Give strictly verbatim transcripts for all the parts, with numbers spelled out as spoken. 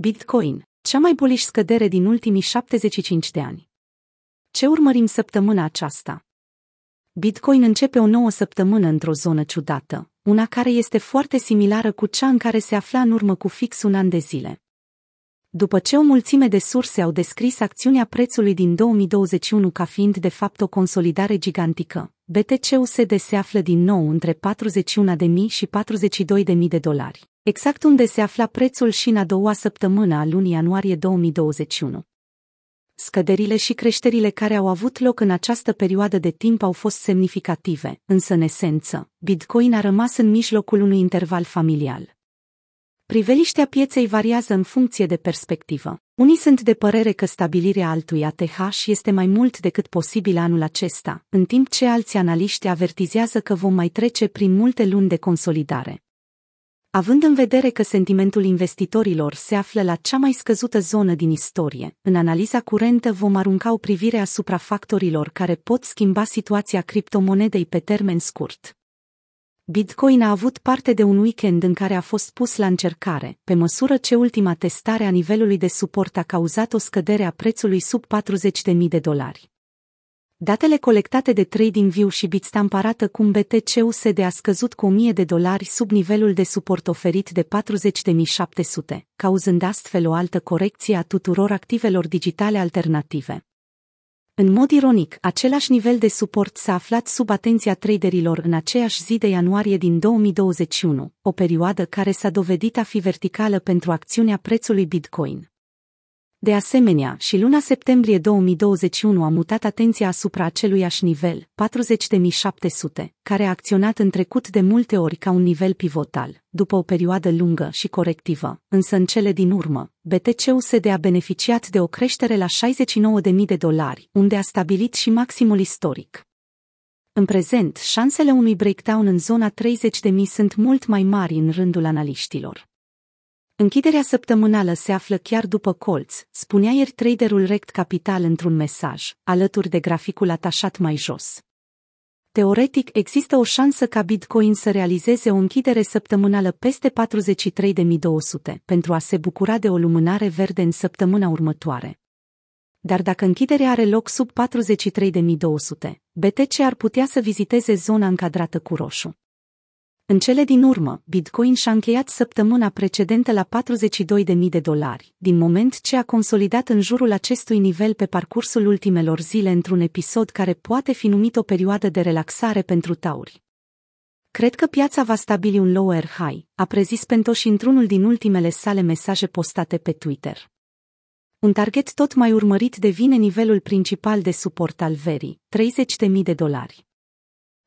Bitcoin, cea mai bullish scădere din ultimii șaptezeci și cinci de ani. Ce urmărim săptămâna aceasta? Bitcoin începe o nouă săptămână într-o zonă ciudată, una care este foarte similară cu cea în care se afla în urmă cu fix un an de zile. După ce o mulțime de surse au descris acțiunea prețului din două mii douăzeci și unu ca fiind de fapt o consolidare gigantică, B T C U S D se află din nou între patruzeci și unu de mii și patruzeci și doi de mii de dolari, exact unde se afla prețul și în a doua săptămână a lunii ianuarie două mii douăzeci și unu. Scăderile și creșterile care au avut loc în această perioadă de timp au fost semnificative, însă în esență, Bitcoin a rămas în mijlocul unui interval familial. Priveliștea pieței variază în funcție de perspectivă. Unii sunt de părere că stabilirea altui E T H este mai mult decât posibilă anul acesta, în timp ce alți analiști avertizează că vom mai trece prin multe luni de consolidare. Având în vedere că sentimentul investitorilor se află la cea mai scăzută zonă din istorie, în analiza curentă vom arunca o privire asupra factorilor care pot schimba situația criptomonedei pe termen scurt. Bitcoin a avut parte de un weekend în care a fost pus la încercare, pe măsură ce ultima testare a nivelului de suport a cauzat o scădere a prețului sub patruzeci de mii de dolari. Datele colectate de TradingView și Bitstamp arată cum B T C U S D a scăzut cu o mie de dolari sub nivelul de suport oferit de patruzeci de mii șapte sute, cauzând astfel o altă corecție a tuturor activelor digitale alternative. În mod ironic, același nivel de suport s-a aflat sub atenția traderilor în aceeași zi de ianuarie din două mii douăzeci și unu, o perioadă care s-a dovedit a fi verticală pentru acțiunea prețului Bitcoin. De asemenea, și luna septembrie două mii douăzeci și unu a mutat atenția asupra aceluiași nivel, patruzeci de mii șapte sute, care a acționat în trecut de multe ori ca un nivel pivotal, după o perioadă lungă și corectivă, însă în cele din urmă, B T C U S D a beneficiat de o creștere la șaizeci și nouă de mii de dolari, unde a stabilit și maximul istoric. În prezent, șansele unui breakdown în zona treizeci de mii sunt mult mai mari în rândul analiștilor. Închiderea săptămânală se află chiar după colț, spunea ieri traderul Rekt Capital într-un mesaj, alături de graficul atașat mai jos. Teoretic, există o șansă ca Bitcoin să realizeze o închidere săptămânală peste patruzeci și trei de mii două sute pentru a se bucura de o lumânare verde în săptămâna următoare. Dar dacă închiderea are loc sub patruzeci și trei de mii două sute, B T C ar putea să viziteze zona încadrată cu roșu. În cele din urmă, Bitcoin și-a încheiat săptămâna precedentă la patruzeci și doi de mii de dolari, din moment ce a consolidat în jurul acestui nivel pe parcursul ultimelor zile într-un episod care poate fi numit o perioadă de relaxare pentru tauri. Cred că piața va stabili un lower high, a prezis Pentoshi într-unul din ultimele sale mesaje postate pe Twitter. Un target tot mai urmărit devine nivelul principal de suport al verii, treizeci de mii de dolari.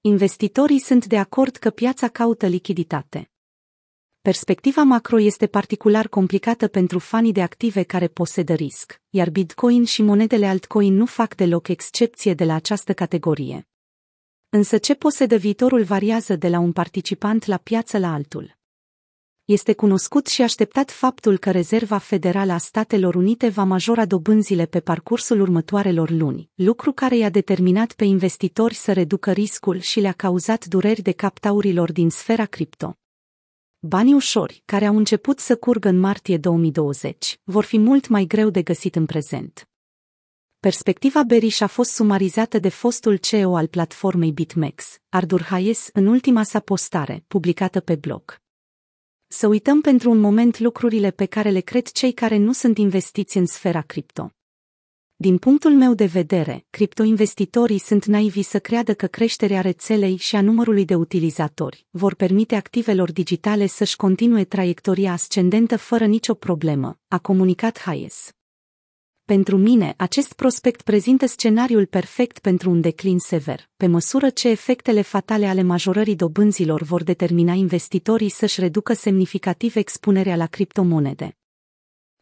Investitorii sunt de acord că piața caută lichiditate. Perspectiva macro este particular complicată pentru fanii de active care posedă risc, iar Bitcoin și monedele altcoin nu fac deloc excepție de la această categorie. Însă ce posedă viitorul variază de la un participant la piață la altul. Este cunoscut și așteptat faptul că Rezerva Federală a Statelor Unite va majora dobânzile pe parcursul următoarelor luni, lucru care i-a determinat pe investitori să reducă riscul și le-a cauzat dureri de cap taurilor din sfera cripto. Banii ușori, care au început să curgă în martie două mii douăzeci, vor fi mult mai greu de găsit în prezent. Perspectiva bearish a fost sumarizată de fostul C E O al platformei BitMEX, Arthur Hayes, în ultima sa postare, publicată pe blog. Să uităm pentru un moment lucrurile pe care le cred cei care nu sunt investiți în sfera cripto. Din punctul meu de vedere, criptoinvestitorii sunt naivi să creadă că creșterea rețelei și a numărului de utilizatori vor permite activelor digitale să-și continue traiectoria ascendentă fără nicio problemă, a comunicat Hayes. Pentru mine, acest prospect prezintă scenariul perfect pentru un declin sever, pe măsură ce efectele fatale ale majorării dobânzilor vor determina investitorii să-și reducă semnificativ expunerea la criptomonede.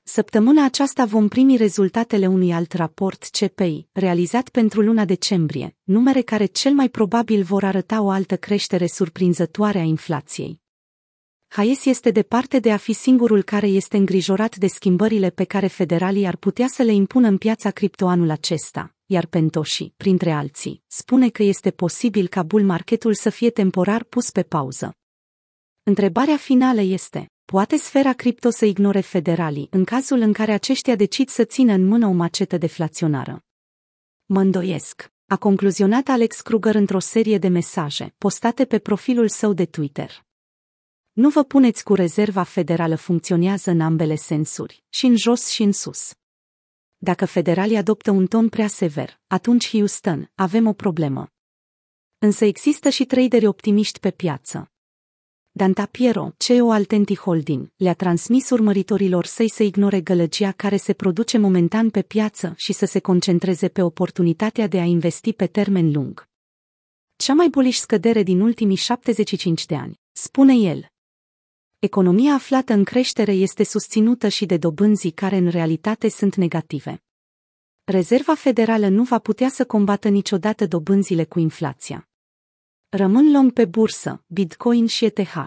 Săptămâna aceasta vom primi rezultatele unui alt raport C P I, realizat pentru luna decembrie, numere care cel mai probabil vor arăta o altă creștere surprinzătoare a inflației. Hayes este departe de a fi singurul care este îngrijorat de schimbările pe care federalii ar putea să le impună în piața cripto anul acesta, iar Pentoshi, printre alții, spune că este posibil ca bull marketul să fie temporar pus pe pauză. Întrebarea finală este, Poate sfera cripto să ignore federalii în cazul în care aceștia decid să țină în mână o macetă deflaționară? Mă îndoiesc, a concluzionat Alex Kruger într-o serie de mesaje postate pe profilul său de Twitter. Nu vă puneți cu rezerva federală funcționează în ambele sensuri, și în jos și în sus. Dacă federalii adoptă un ton prea sever, atunci Houston, avem o problemă. Însă există și traderi optimiști pe piață. Dan Tapiero, C E O al ten T Holding, le-a transmis urmăritorilor săi să ignore gălăgia care se produce momentan pe piață și să se concentreze pe oportunitatea de a investi pe termen lung. Cea mai bullish scădere din ultimii șaptezeci și cinci de ani, spune el. Economia aflată în creștere este susținută și de dobânzii care în realitate sunt negative. Rezerva federală nu va putea să combată niciodată dobânzile cu inflația. Rămân long pe bursă, Bitcoin și E T H.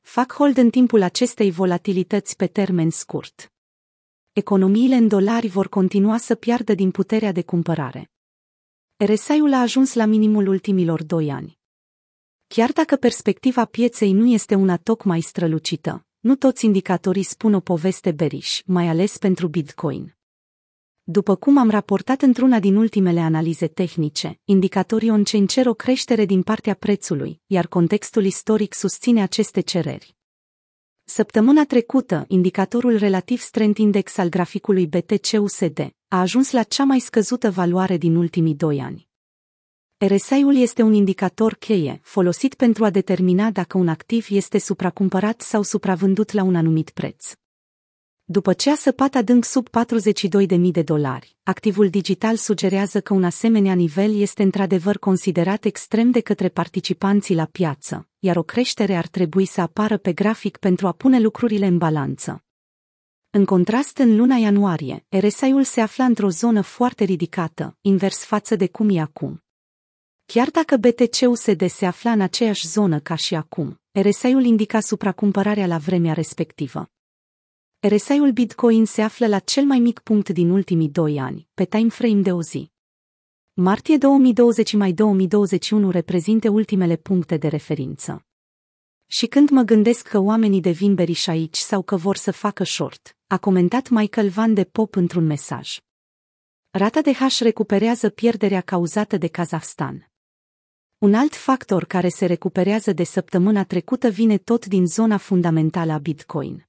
Fac hold în timpul acestei volatilități pe termen scurt. Economiile în dolari vor continua să piardă din puterea de cumpărare. R S I-ul a ajuns la minimul ultimilor doi ani. Chiar dacă perspectiva pieței nu este una tocmai strălucită, nu toți indicatorii spun o poveste bearish, mai ales pentru Bitcoin. După cum am raportat într-una din ultimele analize tehnice, indicatorii on-chain cer o creștere din partea prețului, iar contextul istoric susține aceste cereri. Săptămâna trecută, indicatorul relativ strength index al graficului B T C U S D a ajuns la cea mai scăzută valoare din ultimii doi ani. R S I-ul este un indicator cheie, folosit pentru a determina dacă un activ este supracumpărat sau supravândut la un anumit preț. După ce a săpat adânc sub patruzeci și două de mii de dolari, activul digital sugerează că un asemenea nivel este într-adevăr considerat extrem de către participanții la piață, iar o creștere ar trebui să apară pe grafic pentru a pune lucrurile în balanță. În contrast, în luna ianuarie, R S I-ul se afla într-o zonă foarte ridicată, invers față de cum e acum. Chiar dacă B T C U S D se afla în aceeași zonă ca și acum, R S I-ul indica supracumpărarea la vremea respectivă. R S I-ul Bitcoin se află la cel mai mic punct din ultimii doi ani, pe timeframe de o zi. Martie două mii douăzeci mai două mii douăzeci și unu reprezintă ultimele puncte de referință. Și când mă gândesc că oamenii devin bearish aici sau că vor să facă short, a comentat Michael Van de Pop într-un mesaj. Rata de hash recuperează pierderea cauzată de Kazahstan. Un alt factor care se recuperează de săptămâna trecută vine tot din zona fundamentală a Bitcoin.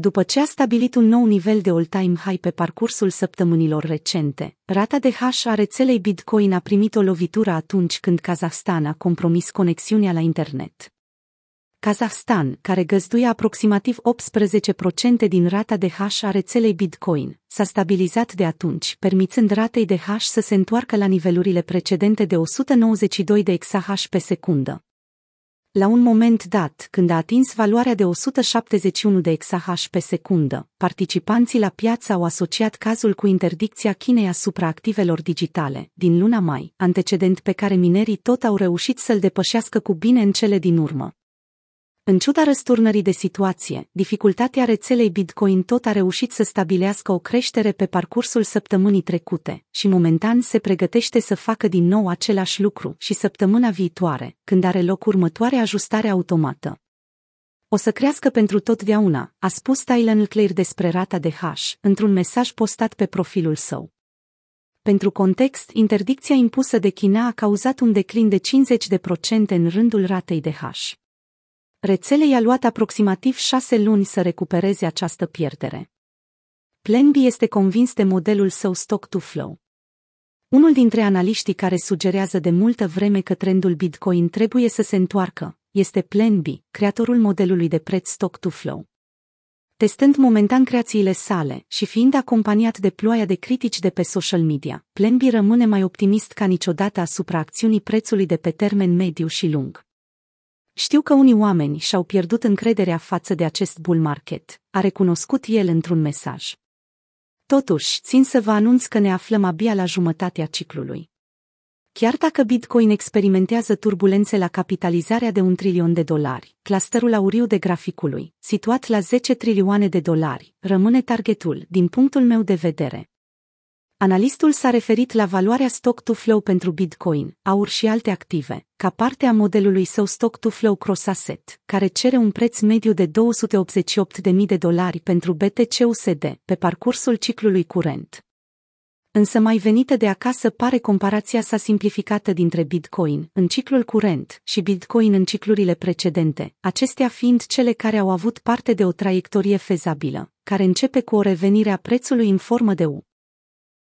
După ce a stabilit un nou nivel de all-time high pe parcursul săptămânilor recente, rata de hash a rețelei Bitcoin a primit o lovitură atunci când Kazahstan a compromis conexiunea la internet. Kazahstan, care găzduia aproximativ optsprezece la sută din rata de hash a rețelei Bitcoin, s-a stabilizat de atunci, permițând ratei de hash să se întoarcă la nivelurile precedente de o sută nouăzeci și doi de exahash pe secundă. La un moment dat, când a atins valoarea de o sută șaptezeci și unu de exahash pe secundă, participanții la piață au asociat cazul cu interdicția Chinei asupra activelor digitale, din luna mai, antecedent pe care minerii tot au reușit să-l depășească cu bine în cele din urmă. În ciuda răsturnării de situație, dificultatea rețelei Bitcoin tot a reușit să stabilească o creștere pe parcursul săptămânii trecute și momentan se pregătește să facă din nou același lucru și săptămâna viitoare, când are loc următoarea ajustare automată. O să crească pentru totdeauna, a spus Dylan Clear despre rata de hash într-un mesaj postat pe profilul său. Pentru context, interdicția impusă de China a cauzat un declin de cincizeci la sută în rândul ratei de hash. Rețelei a luat aproximativ șase luni să recupereze această pierdere. Plan B este convins de modelul său stock-to-flow. Unul dintre analiștii care sugerează de multă vreme că trendul Bitcoin trebuie să se întoarcă, este Plan B, creatorul modelului de preț stock-to-flow. Testând momentan creațiile sale și fiind acompaniat de ploaia de critici de pe social media, Plan B rămâne mai optimist ca niciodată asupra acțiunii prețului de pe termen mediu și lung. Știu că unii oameni și-au pierdut încrederea față de acest bull market, a recunoscut el într-un mesaj. Totuși, țin să vă anunț că ne aflăm abia la jumătatea ciclului. Chiar dacă Bitcoin experimentează turbulențe la capitalizarea de un trilion de dolari, clusterul auriu de graficului, situat la zece trilioane de dolari, rămâne targetul, din punctul meu de vedere. Analistul s-a referit la valoarea stock-to-flow pentru Bitcoin, aur și alte active, ca parte a modelului său stock-to-flow cross-asset, care cere un preț mediu de două sute optzeci și opt de mii de dolari pentru B T C U S D pe parcursul ciclului curent. Însă mai venită de acasă pare comparația sa simplificată dintre Bitcoin în ciclul curent și Bitcoin în ciclurile precedente, acestea fiind cele care au avut parte de o traiectorie fezabilă, care începe cu o revenire a prețului în formă de U.